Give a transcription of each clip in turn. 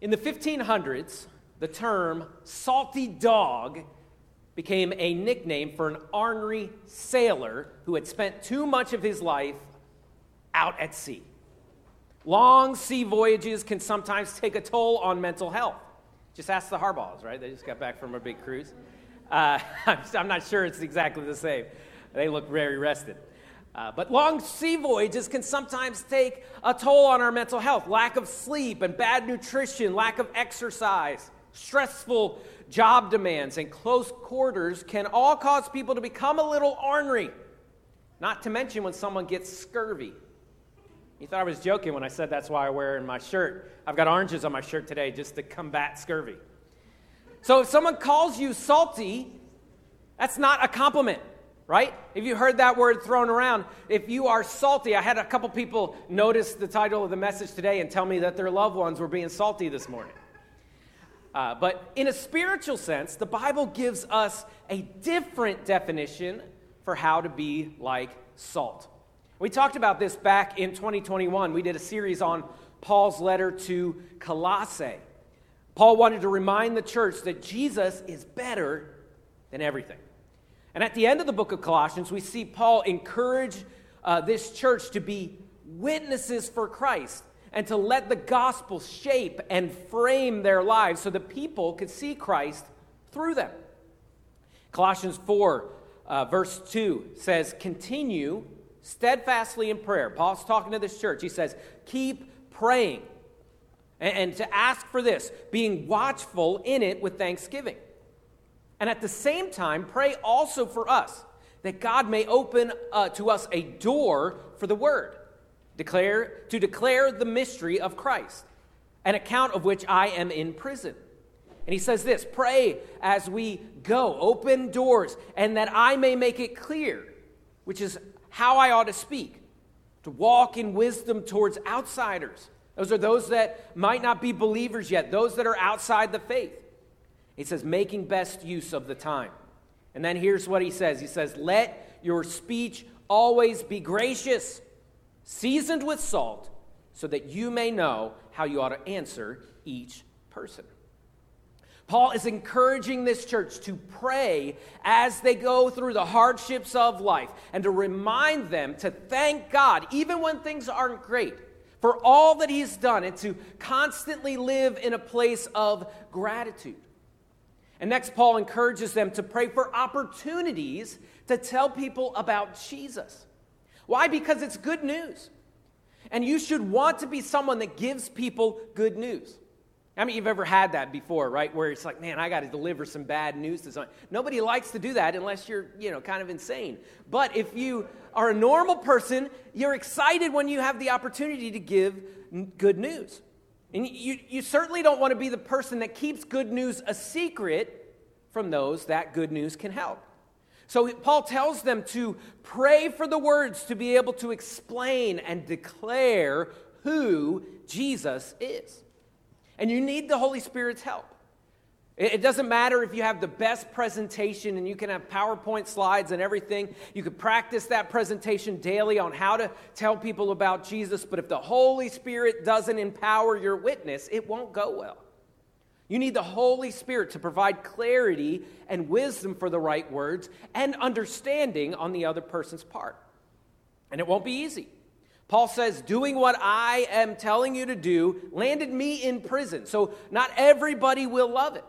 In the 1500s, the term salty dog became a nickname for an ornery sailor who had spent too much of his life out at sea. Long sea voyages can sometimes take a toll on mental health. Just ask the Harbaughs, right? They just got back from a big cruise. I'm not sure it's exactly the same. They look very rested. But long sea voyages can sometimes take a toll on our mental health. Lack of sleep and bad nutrition, lack of exercise, stressful job demands, and close quarters can all cause people to become a little ornery. Not to mention when someone gets scurvy. You thought I was joking when I said that's why I wear in my shirt. I've got oranges on my shirt today just to combat scurvy. So if someone calls you salty, that's not a compliment. Right? If you heard that word thrown around, if you are salty, I had a couple people notice the title of the message today and tell me that their loved ones were being salty this morning. But in a spiritual sense, the Bible gives us a different definition for how to be like salt. We talked about this back in 2021. We did a series on Paul's letter to Colossae. Paul wanted to remind the church that Jesus is better than everything. And at the end of the book of Colossians, we see Paul encourage this church to be witnesses for Christ and to let the gospel shape and frame their lives so that people could see Christ through them. Colossians 4, verse 2 says, "Continue steadfastly in prayer." Paul's talking to this church. He says, "Keep praying and to ask for this, being watchful in it with thanksgiving." And at the same time, pray also for us, that God may open to us a door for the word, to declare the mystery of Christ, an account of which I am in prison. And he says this, "Pray as we go, open doors, and that I may make it clear," which is how I ought to speak, to walk in wisdom towards outsiders. Those are those that might not be believers yet, those that are outside the faith. He says, making best use of the time. And then here's what he says. He says, "Let your speech always be gracious, seasoned with salt, so that you may know how you ought to answer each person." Paul is encouraging this church to pray as they go through the hardships of life and to remind them to thank God, even when things aren't great, for all that he's done and to constantly live in a place of gratitude. And next, Paul encourages them to pray for opportunities to tell people about Jesus. Why? Because it's good news. And you should want to be someone that gives people good news. I mean, you've ever had that before, right? Where it's like, man, I got to deliver some bad news to someone. Nobody likes to do that unless you're, kind of insane. But if you are a normal person, you're excited when you have the opportunity to give good news. And you certainly don't want to be the person that keeps good news a secret from those that good news can help. So Paul tells them to pray for the words to be able to explain and declare who Jesus is. And you need the Holy Spirit's help. It doesn't matter if you have the best presentation and you can have PowerPoint slides and everything. You could practice that presentation daily on how to tell people about Jesus, but if the Holy Spirit doesn't empower your witness, it won't go well. You need the Holy Spirit to provide clarity and wisdom for the right words and understanding on the other person's part. And it won't be easy. Paul says, doing what I am telling you to do landed me in prison. So not everybody will love it.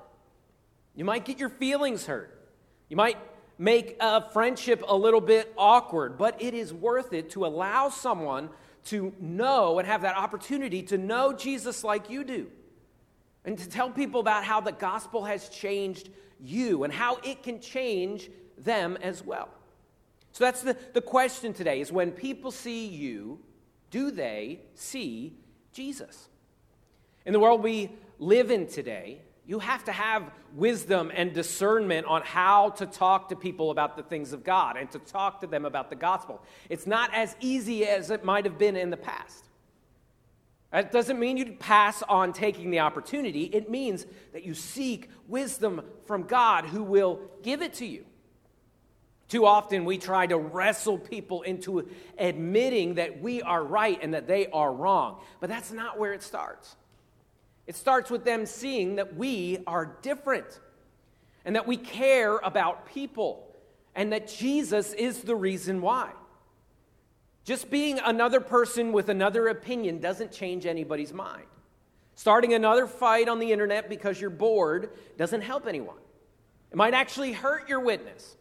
You might get your feelings hurt. You might make a friendship a little bit awkward, but it is worth it to allow someone to know and have that opportunity to know Jesus like you do, and to tell people about how the gospel has changed you and how it can change them as well. So that's the question today is, when people see you, do they see Jesus? In the world we live in today, you have to have wisdom and discernment on how to talk to people about the things of God and to talk to them about the gospel. It's not as easy as it might have been in the past. That doesn't mean you pass on taking the opportunity. It means that you seek wisdom from God who will give it to you. Too often we try to wrestle people into admitting that we are right and that they are wrong. But that's not where it starts. It starts with them seeing that we are different and that we care about people and that Jesus is the reason why. Just being another person with another opinion doesn't change anybody's mind. Starting another fight on the internet because you're bored doesn't help anyone. It might actually hurt your witness.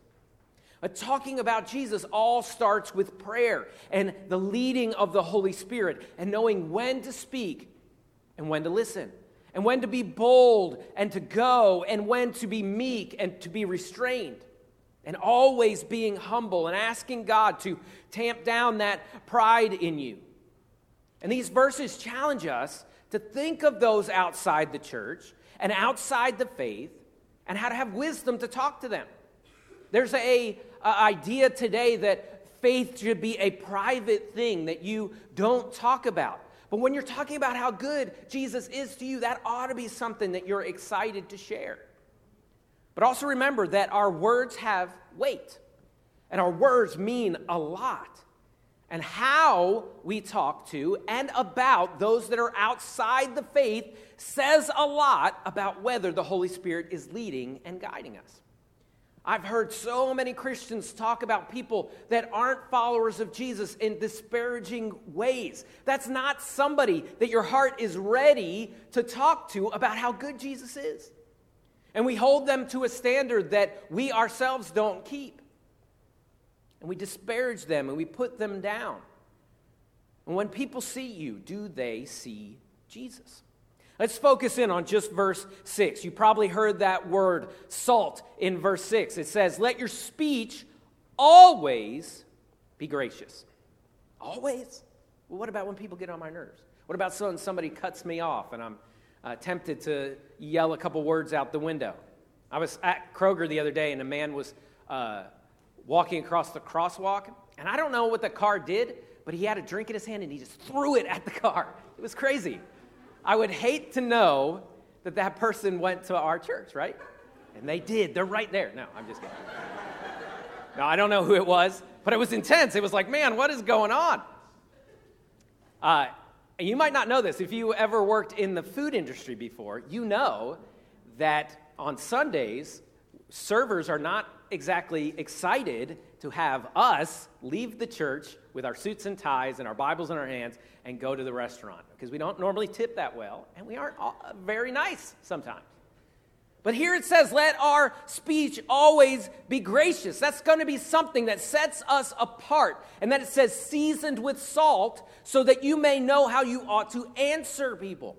But talking about Jesus all starts with prayer and the leading of the Holy Spirit and knowing when to speak and when to listen and when to be bold and to go and when to be meek and to be restrained and always being humble and asking God to tamp down that pride in you. And these verses challenge us to think of those outside the church and outside the faith and how to have wisdom to talk to them. There's a idea today that faith should be a private thing that you don't talk about. But when you're talking about how good Jesus is to you, that ought to be something that you're excited to share. But also remember that our words have weight, and our words mean a lot. And how we talk to and about those that are outside the faith says a lot about whether the Holy Spirit is leading and guiding us. I've heard so many Christians talk about people that aren't followers of Jesus in disparaging ways. That's not somebody that your heart is ready to talk to about how good Jesus is. And we hold them to a standard that we ourselves don't keep. And we disparage them and we put them down. And when people see you, do they see Jesus? Let's focus in on just verse 6. You probably heard that word, salt, in verse 6. It says, let your speech always be gracious. Always? Well, what about when people get on my nerves? What about somebody cuts me off and I'm tempted to yell a couple words out the window? I was at Kroger the other day and a man was walking across the crosswalk. And I don't know what the car did, but he had a drink in his hand and he just threw it at the car. It was crazy. I would hate to know that that person went to our church, right? And they did. They're right there. No, I'm just kidding. No, I don't know who it was, but it was intense. It was like, man, what is going on? And you might not know this. If you ever worked in the food industry before, you know that on Sundays, servers are not exactly excited to have us leave the church with our suits and ties and our Bibles in our hands and go to the restaurant because we don't normally tip that well and we aren't very nice sometimes. But here it says, let our speech always be gracious. That's going to be something that sets us apart. And then it says seasoned with salt so that you may know how you ought to answer people.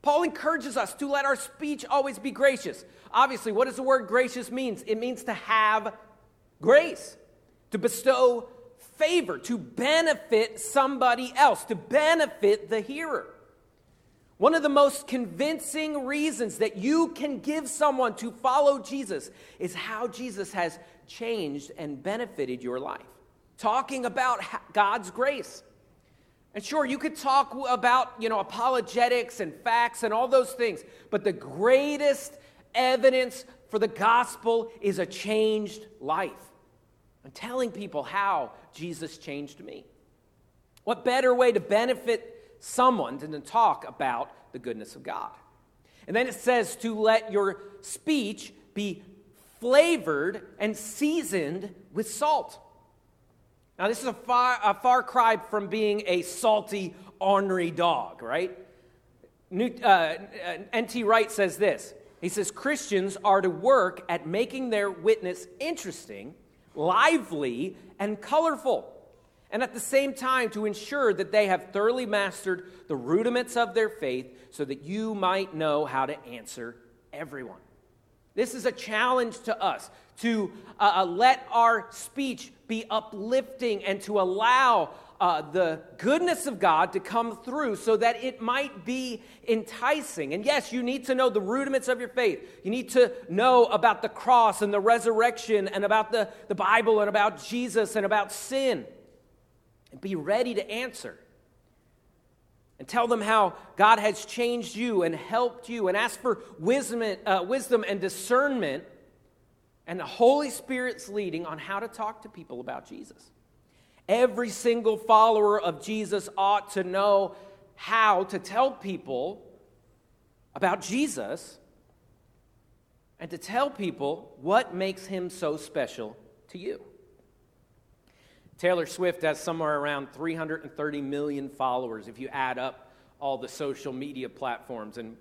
Paul encourages us to let our speech always be gracious. Obviously, what does the word gracious mean? It means to have grace, to bestow favor, to benefit somebody else, to benefit the hearer. One of the most convincing reasons that you can give someone to follow Jesus is how Jesus has changed and benefited your life. Talking about God's grace. And sure, you could talk about, apologetics and facts and all those things, but the greatest evidence for the gospel is a changed life. I'm telling people how Jesus changed me. What better way to benefit someone than to talk about the goodness of God? And then it says to let your speech be flavored and seasoned with salt. Now, this is a far cry from being a salty, ornery dog, right? N.T. Wright says this. He says, Christians are to work at making their witness interesting, lively, and colorful, and at the same time to ensure that they have thoroughly mastered the rudiments of their faith so that you might know how to answer everyone. This is a challenge to us to let our speech be uplifting and to allow the goodness of God to come through so that it might be enticing. And yes, you need to know the rudiments of your faith. You need to know about the cross and the resurrection and about the Bible and about Jesus and about sin. And be ready to answer. And tell them how God has changed you and helped you. And ask for wisdom and discernment and the Holy Spirit's leading on how to talk to people about Jesus. Every single follower of Jesus ought to know how to tell people about Jesus and to tell people what makes him so special to you. Taylor Swift has somewhere around 330 million followers if you add up all the social media platforms, and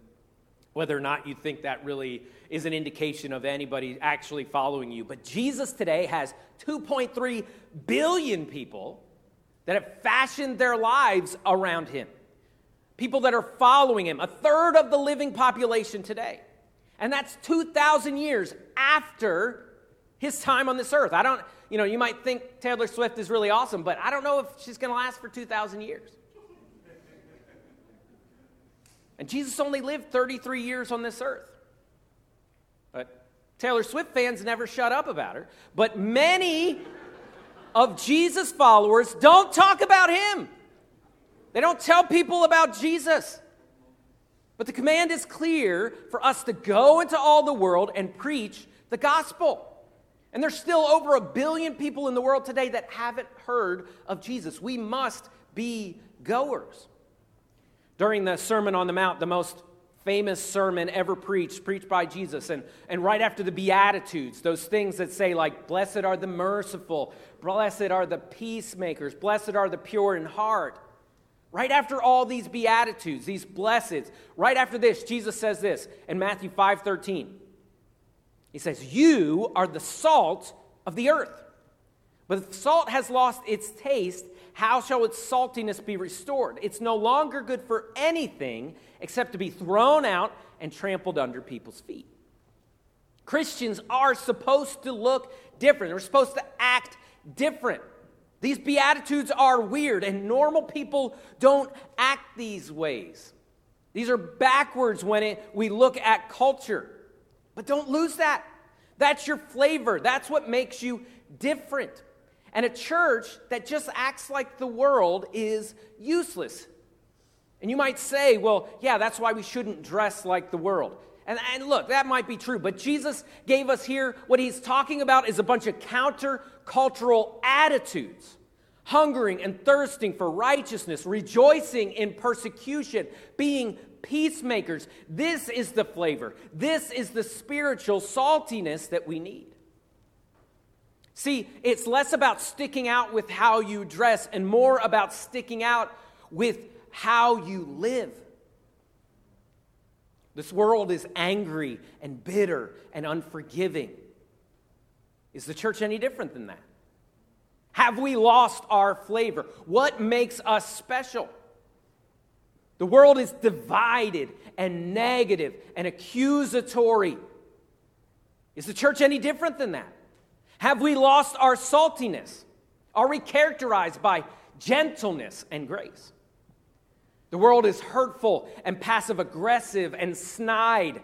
whether or not you think that really is an indication of anybody actually following you. But Jesus today has 2.3 billion people that have fashioned their lives around him, people that are following him, a third of the living population today. And that's 2,000 years after his time on this earth. You might think Taylor Swift is really awesome, but I don't know if she's going to last for 2,000 years. And Jesus only lived 33 years on this earth. But Taylor Swift fans never shut up about her. But many of Jesus' followers don't talk about him. They don't tell people about Jesus. But the command is clear for us to go into all the world and preach the gospel. And there's still over 1 billion people in the world today that haven't heard of Jesus. We must be goers. During the Sermon on the Mount, the most famous sermon ever preached by Jesus, and right after the Beatitudes, those things that say like, blessed are the merciful, blessed are the peacemakers, blessed are the pure in heart. Right after all these Beatitudes, these blesseds, right after this, Jesus says this in Matthew 5:13. He says, you are the salt of the earth. But if salt has lost its taste, how shall its saltiness be restored? It's no longer good for anything except to be thrown out and trampled under people's feet. Christians are supposed to look different. We're supposed to act different. These Beatitudes are weird, and normal people don't act these ways. These are backwards when we look at culture. But don't lose that. That's your flavor. That's what makes you different. And a church that just acts like the world is useless. And you might say, well, yeah, that's why we shouldn't dress like the world. And look, that might be true, but Jesus gave us here, what he's talking about is a bunch of counter-cultural attitudes. Hungering and thirsting for righteousness, rejoicing in persecution, being peacemakers. This is the flavor. This is the spiritual saltiness that we need. See, it's less about sticking out with how you dress and more about sticking out with how you live. This world is angry and bitter and unforgiving. Is the church any different than that? Have we lost our flavor? What makes us special? The world is divided and negative and accusatory. Is the church any different than that? Have we lost our saltiness? Are we characterized by gentleness and grace? The world is hurtful and passive-aggressive and snide.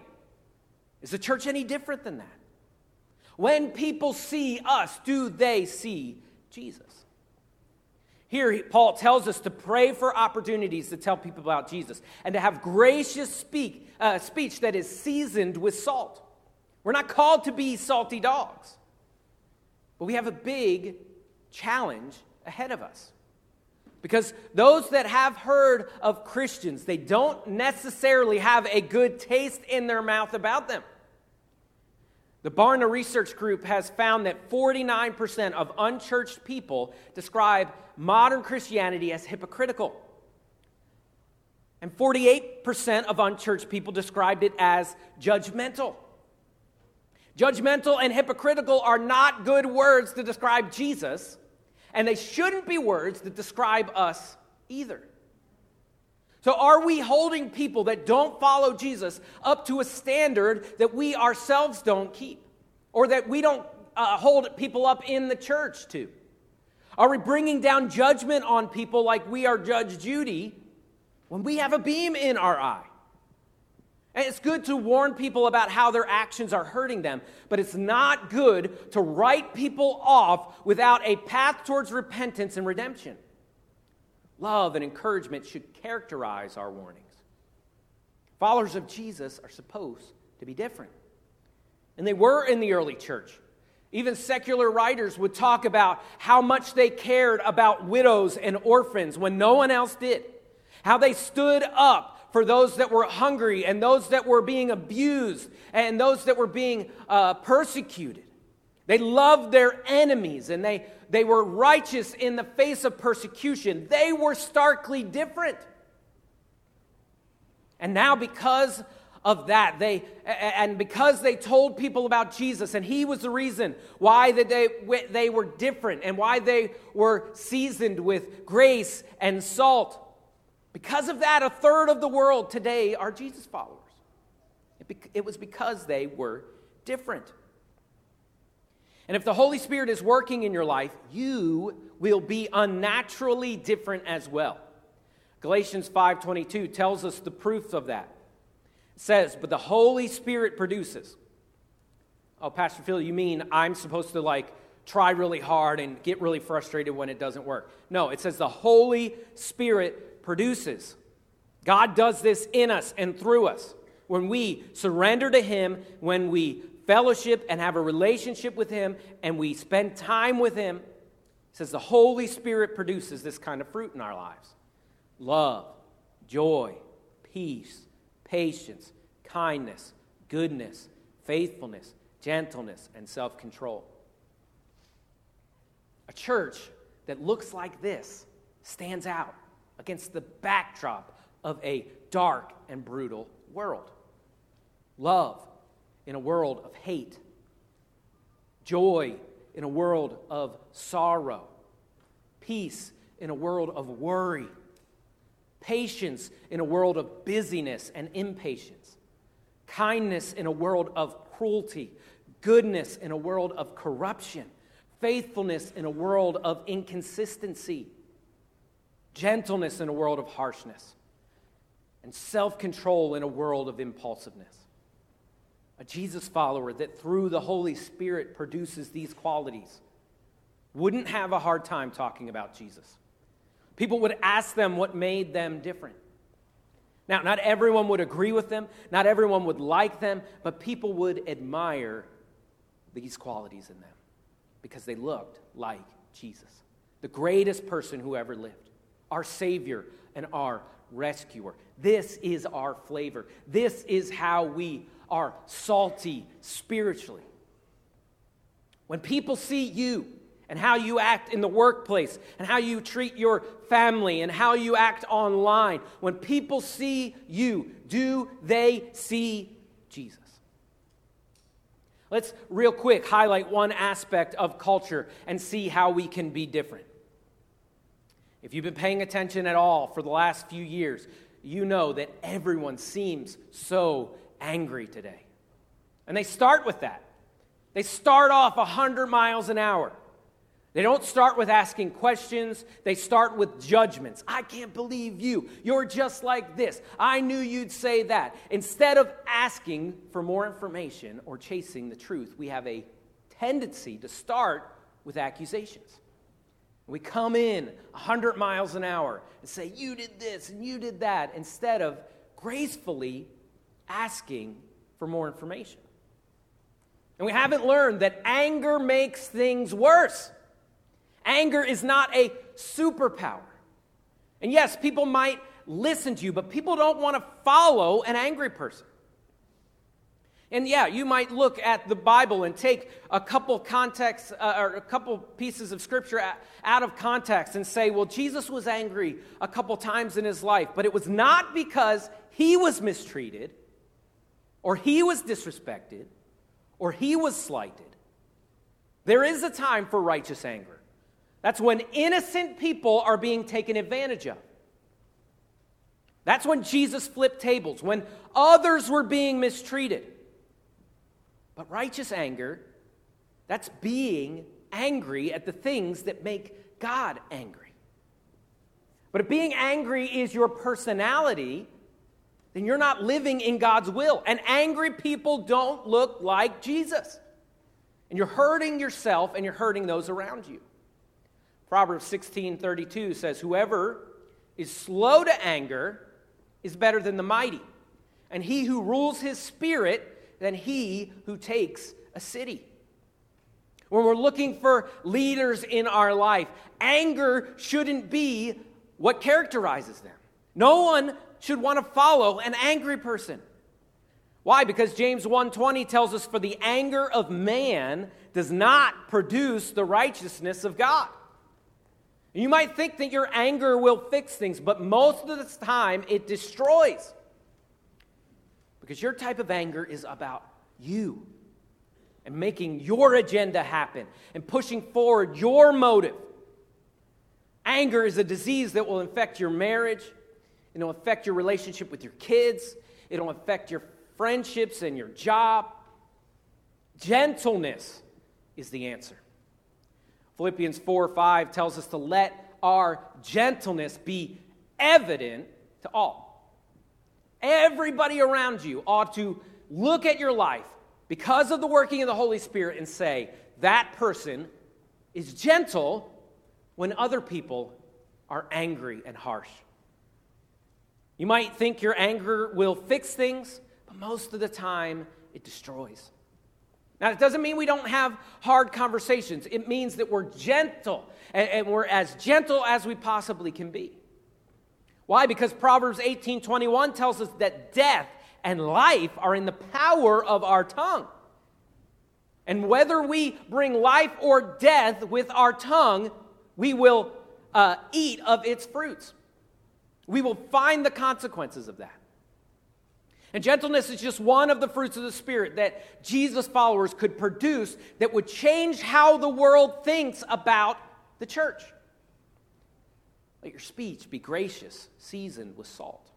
Is the church any different than that? When people see us, do they see Jesus? Here, Paul tells us to pray for opportunities to tell people about Jesus and to have gracious speech that is seasoned with salt. We're not called to be salty dogs. But we have a big challenge ahead of us. Because those that have heard of Christians, they don't necessarily have a good taste in their mouth about them. The Barna Research Group has found that 49% of unchurched people describe modern Christianity as hypocritical. And 48% of unchurched people described it as judgmental. Judgmental and hypocritical are not good words to describe Jesus, and they shouldn't be words that describe us either. So are we holding people that don't follow Jesus up to a standard that we ourselves don't keep, or that we don't hold people up in the church to? Are we bringing down judgment on people like we are Judge Judy when we have a beam in our eye? And it's good to warn people about how their actions are hurting them, but it's not good to write people off without a path towards repentance and redemption. Love and encouragement should characterize our warnings. Followers of Jesus are supposed to be different. And they were in the early church. Even secular writers would talk about how much they cared about widows and orphans when no one else did, how they stood up for those that were hungry and those that were being abused and those that were being persecuted. They loved their enemies, and they were righteous in the face of persecution. They were starkly different. And now because of that, because they told people about Jesus, and he was the reason why they were different and why they were seasoned with grace and salt. Because of that, a third of the world today are Jesus followers. It was because they were different. And if the Holy Spirit is working in your life, you will be unnaturally different as well. Galatians 5:22 tells us the proofs of that. It says, but the Holy Spirit produces. Oh, Pastor Phil, you mean I'm supposed to try really hard and get really frustrated when it doesn't work? No, it says the Holy Spirit produces. God does this in us and through us. When we surrender to him, when we fellowship and have a relationship with him, and we spend time with him, it says the Holy Spirit produces this kind of fruit in our lives. Love, joy, peace, patience, kindness, goodness, faithfulness, gentleness, and self-control. A church that looks like this stands out against the backdrop of a dark and brutal world. Love in a world of hate, joy in a world of sorrow, peace in a world of worry, patience in a world of busyness and impatience, kindness in a world of cruelty, goodness in a world of corruption, faithfulness in a world of inconsistency, gentleness in a world of harshness, and self-control in a world of impulsiveness. A Jesus follower that through the Holy Spirit produces these qualities wouldn't have a hard time talking about Jesus. People would ask them what made them different. Now, not everyone would agree with them, not everyone would like them, but people would admire these qualities in them because they looked like Jesus, the greatest person who ever lived, our Savior and our Rescuer. This is our flavor. This is how we are salty spiritually. When people see you and how you act in the workplace and how you treat your family and how you act online, when people see you, do they see Jesus? Let's real quick highlight one aspect of culture and see how we can be different. If you've been paying attention at all for the last few years, you know that everyone seems so angry today. And they start with that. They start off 100 miles an hour. They don't start with asking questions. They start with judgments. I can't believe you. You're just like this. I knew you'd say that. Instead of asking for more information or chasing the truth, we have a tendency to start with accusations. We come in 100 miles an hour and say, you did this and you did that, instead of gracefully asking for more information. And we haven't learned that anger makes things worse. Anger is not a superpower. And yes, people might listen to you, but people don't want to follow an angry person. And yeah, you might look at the Bible and take a couple contexts or a couple pieces of Scripture out of context and say, well, Jesus was angry a couple times in his life, but it was not because he was mistreated or he was disrespected or he was slighted. There is a time for righteous anger. That's when innocent people are being taken advantage of. That's when Jesus flipped tables, when others were being mistreated. But righteous anger, that's being angry at the things that make God angry. But if being angry is your personality, then you're not living in God's will. And angry people don't look like Jesus. And you're hurting yourself and you're hurting those around you. Proverbs 16:32 says, whoever is slow to anger is better than the mighty, and he who rules his spirit than he who takes a city. When we're looking for leaders in our life, anger shouldn't be what characterizes them. No one should want to follow an angry person. Why? Because James 1:20 tells us, for the anger of man does not produce the righteousness of God. You might think that your anger will fix things, but most of the time it destroys. Because your type of anger is about you and making your agenda happen and pushing forward your motive. Anger is a disease that will infect your marriage. It'll affect your relationship with your kids. It'll affect your friendships and your job. Gentleness is the answer. Philippians 4:5 tells us to let our gentleness be evident to all. Everybody around you ought to look at your life because of the working of the Holy Spirit and say, that person is gentle when other people are angry and harsh. You might think your anger will fix things, but most of the time it destroys. Now, it doesn't mean we don't have hard conversations. It means that we're gentle, and we're as gentle as we possibly can be. Why? Because Proverbs 18:21 tells us that death and life are in the power of our tongue. And whether we bring life or death with our tongue, we will eat of its fruits. We will find the consequences of that. And gentleness is just one of the fruits of the Spirit that Jesus' followers could produce that would change how the world thinks about the church. Let your speech be gracious, seasoned with salt.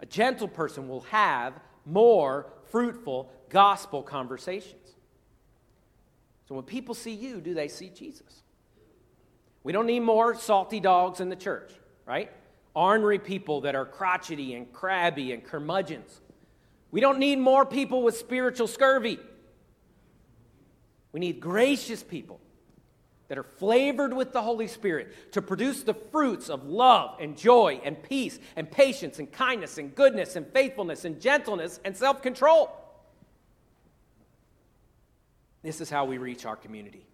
A gentle person will have more fruitful gospel conversations. So when people see you, do they see Jesus? We don't need more salty dogs in the church, right? Ornery people that are crotchety and crabby and curmudgeons. We don't need more people with spiritual scurvy. We need gracious people that are flavored with the Holy Spirit to produce the fruits of love and joy and peace and patience and kindness and goodness and faithfulness and gentleness and self-control. This is how we reach our community.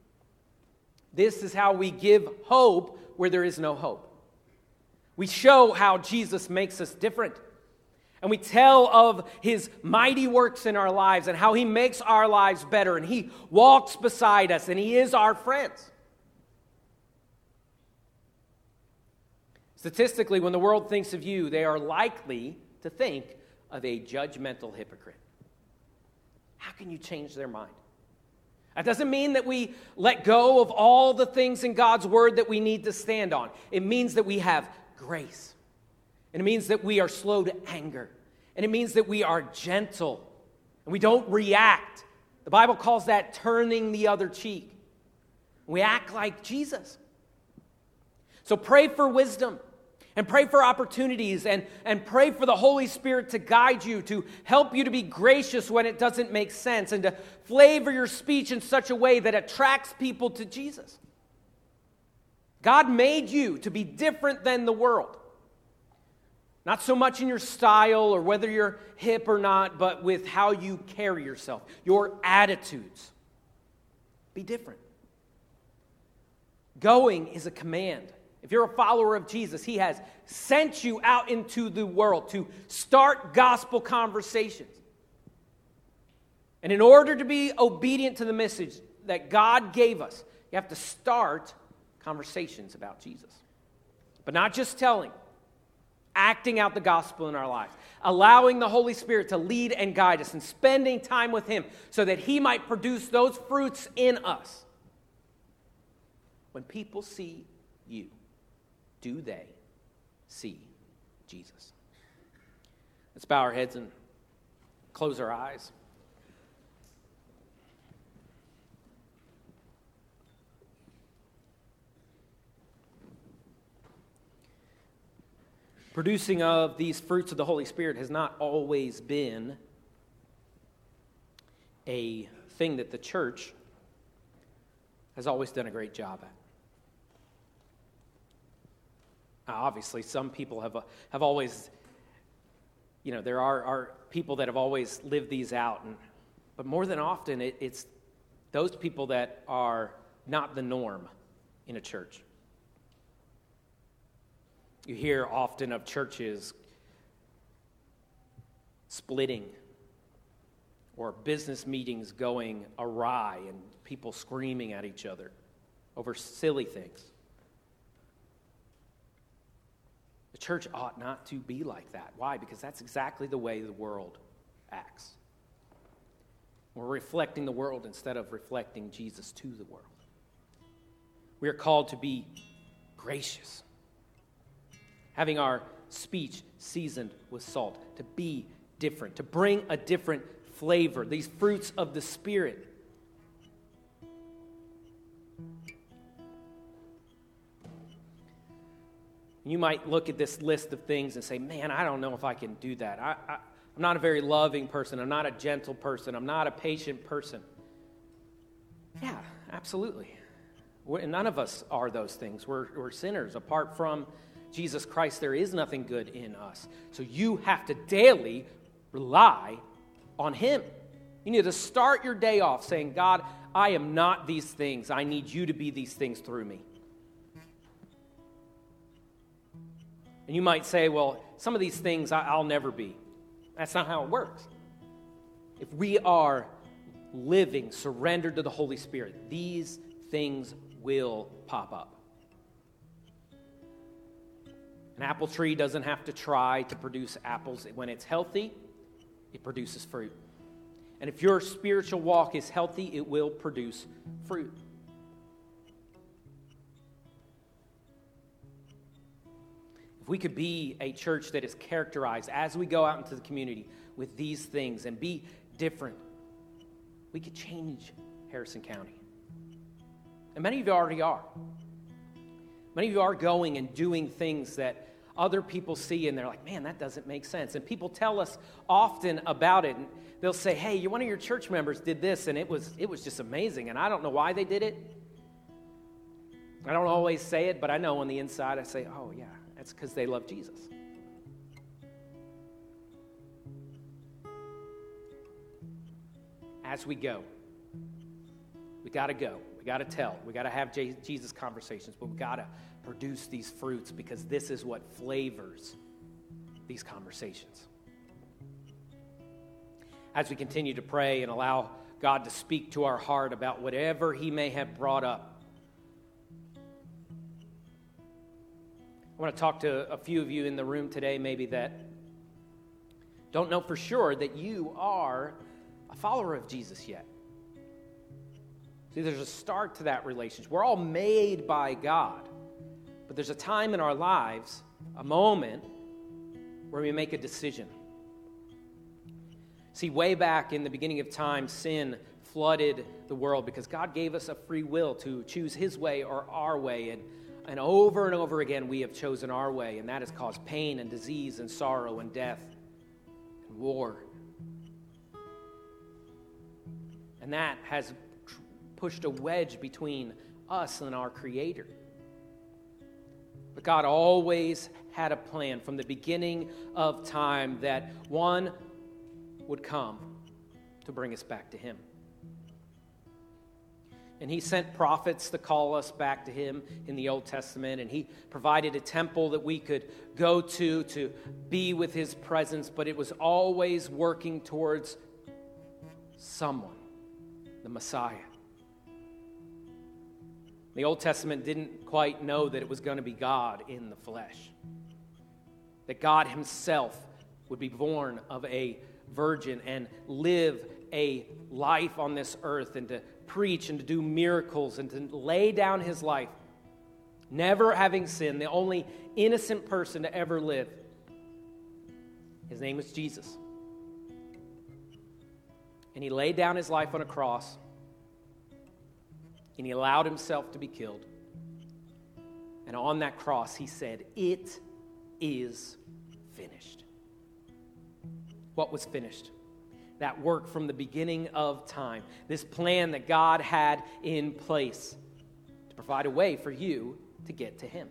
This is how we give hope where there is no hope. We show how Jesus makes us different. And we tell of his mighty works in our lives and how he makes our lives better. And he walks beside us and he is our friend. Statistically, when the world thinks of you, they are likely to think of a judgmental hypocrite. How can you change their mind? That doesn't mean that we let go of all the things in God's word that we need to stand on. It means that we have grace. And it means that we are slow to anger. And it means that we are gentle. And we don't react. The Bible calls that turning the other cheek. We act like Jesus. So pray for wisdom. And pray for opportunities. And pray for the Holy Spirit to guide you. To help you to be gracious when it doesn't make sense. And to flavor your speech in such a way that attracts people to Jesus. God made you to be different than the world. Not so much in your style or whether you're hip or not, but with how you carry yourself, your attitudes. Be different. Going is a command. If you're a follower of Jesus, he has sent you out into the world to start gospel conversations. And in order to be obedient to the message that God gave us, you have to start conversations about Jesus. But not just telling, acting out the gospel in our lives, allowing the Holy Spirit to lead and guide us and spending time with him so that he might produce those fruits in us. When people see you, do they see Jesus? Let's bow our heads and close our eyes. Producing of these fruits of the Holy Spirit has not always been a thing that the church has always done a great job at. Now, obviously, some people have always, you know, there are people that have always lived these out, but more than often, it's those people that are not the norm in a church. You hear often of churches splitting or business meetings going awry and people screaming at each other over silly things. The church ought not to be like that. Why? Because that's exactly the way the world acts. We're reflecting the world instead of reflecting Jesus to the world. We are called to be gracious, having our speech seasoned with salt, to be different, to bring a different flavor, these fruits of the Spirit. You might look at this list of things and say, man, I don't know if I can do that. I'm not a very loving person. I'm not a gentle person. I'm not a patient person. Yeah, absolutely. None of us are those things. We're sinners. Apart from Jesus Christ, there is nothing good in us. So you have to daily rely on Him. You need to start your day off saying, God, I am not these things. I need you to be these things through me. And you might say, well, some of these things I'll never be. That's not how it works. If we are living, surrendered to the Holy Spirit, these things will pop up. An apple tree doesn't have to try to produce apples. When it's healthy, it produces fruit. And if your spiritual walk is healthy, it will produce fruit. If we could be a church that is characterized as we go out into the community with these things and be different, we could change Harrison County. And many of you already are. Many of you are going and doing things that other people see and they're like, man, that doesn't make sense. And people tell us often about it. And they'll say, hey, one of your church members did this and it was just amazing. And I don't know why they did it. I don't always say it, but I know on the inside I say, oh yeah, that's because they love Jesus. As we go, we got to go. We got to tell. We got to have Jesus conversations, but we got to produce these fruits because this is what flavors these conversations. As we continue to pray and allow God to speak to our heart about whatever He may have brought up, I want to talk to a few of you in the room today maybe that don't know for sure that you are a follower of Jesus yet. See, there's a start to that relationship. We're all made by God, but there's a time in our lives, a moment, where we make a decision. See, way back in the beginning of time, sin flooded the world because God gave us a free will to choose His way or our way, and over again we have chosen our way, and that has caused pain and disease and sorrow and death and war. And that has pushed a wedge between us and our Creator. But God always had a plan from the beginning of time that one would come to bring us back to Him. And He sent prophets to call us back to Him in the Old Testament, and He provided a temple that we could go to be with His presence, but it was always working towards someone, the Messiah. The Old Testament didn't quite know that it was going to be God in the flesh, that God Himself would be born of a virgin and live a life on this earth and to preach and to do miracles and to lay down His life, never having sinned, the only innocent person to ever live. His name was Jesus. And He laid down His life on a cross. And He allowed Himself to be killed. And on that cross, He said, it is finished. What was finished? That work from the beginning of time. This plan that God had in place to provide a way for you to get to Him.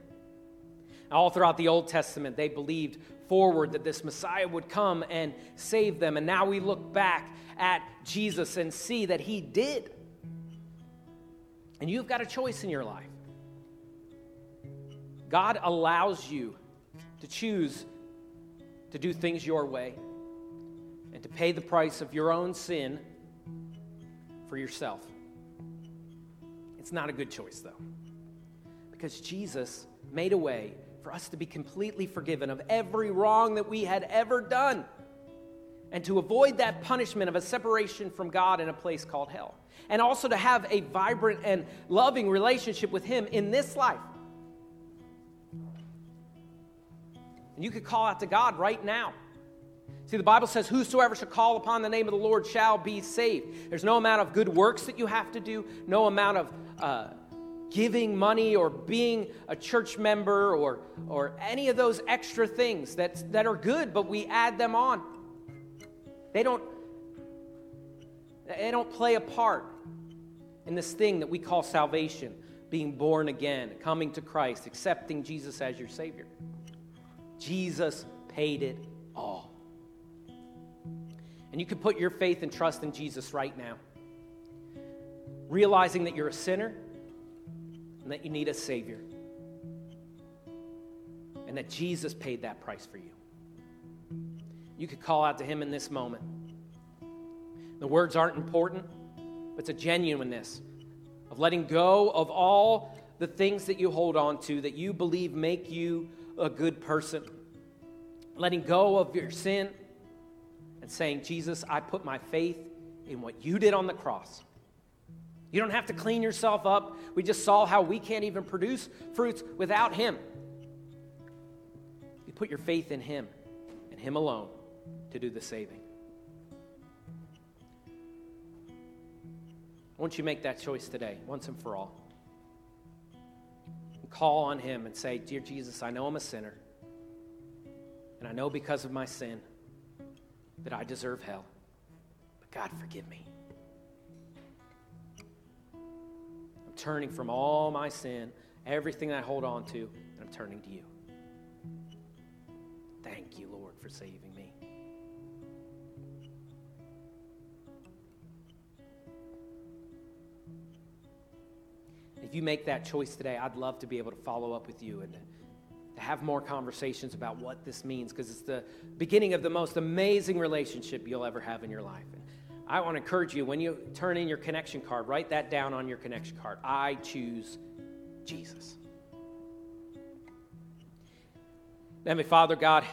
All throughout the Old Testament, they believed forward that this Messiah would come and save them. And now we look back at Jesus and see that He did. And you've got a choice in your life. God allows you to choose to do things your way, and to pay the price of your own sin for yourself. It's not a good choice, though, because Jesus made a way for us to be completely forgiven of every wrong that we had ever done and to avoid that punishment of a separation from God in a place called hell, and also to have a vibrant and loving relationship with Him in this life. And you could call out to God right now. See, the Bible says, whosoever shall call upon the name of the Lord shall be saved. There's no amount of good works that you have to do, no amount of giving money or being a church member or any of those extra things that are good, but we add them on. They don't play a part in this thing that we call salvation, being born again, coming to Christ, accepting Jesus as your Savior. Jesus paid it all. And you can put your faith and trust in Jesus right now, realizing that you're a sinner and that you need a Savior, and that Jesus paid that price for you. You could call out to Him in this moment. The words aren't important, but it's a genuineness of letting go of all the things that you hold on to that you believe make you a good person, letting go of your sin and saying, Jesus, I put my faith in what you did on the cross. You don't have to clean yourself up. We just saw how we can't even produce fruits without Him. You put your faith in Him and Him alone to do the saving. I want you to make that choice today, once and for all. Call on Him and say, dear Jesus, I know I'm a sinner, and I know because of my sin that I deserve hell, but God, forgive me. I'm turning from all my sin, everything I hold on to, and I'm turning to You. Thank You, Lord, for saving me. If you make that choice today, I'd love to be able to follow up with you and to have more conversations about what this means, because it's the beginning of the most amazing relationship you'll ever have in your life. And I want to encourage you, when you turn in your connection card, write that down on your connection card. I choose Jesus. Heavenly Father, God,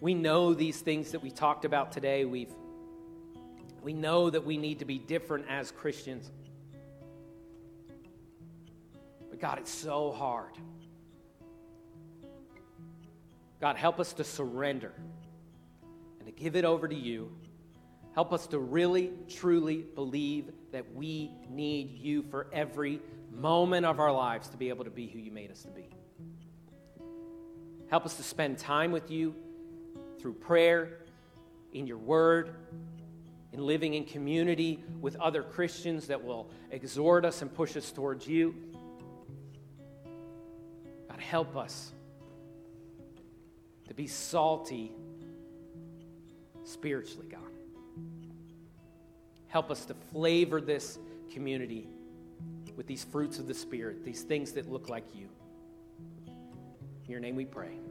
we know these things that we talked about today. We know that we need to be different as Christians. God, it's so hard. God, help us to surrender and to give it over to You. Help us to really, truly believe that we need You for every moment of our lives to be able to be who You made us to be. Help us to spend time with You through prayer, in Your word, in living in community with other Christians that will exhort us and push us towards You. Help us to be salty spiritually, God. Help us to flavor this community with these fruits of the Spirit, these things that look like You. In Your name we pray.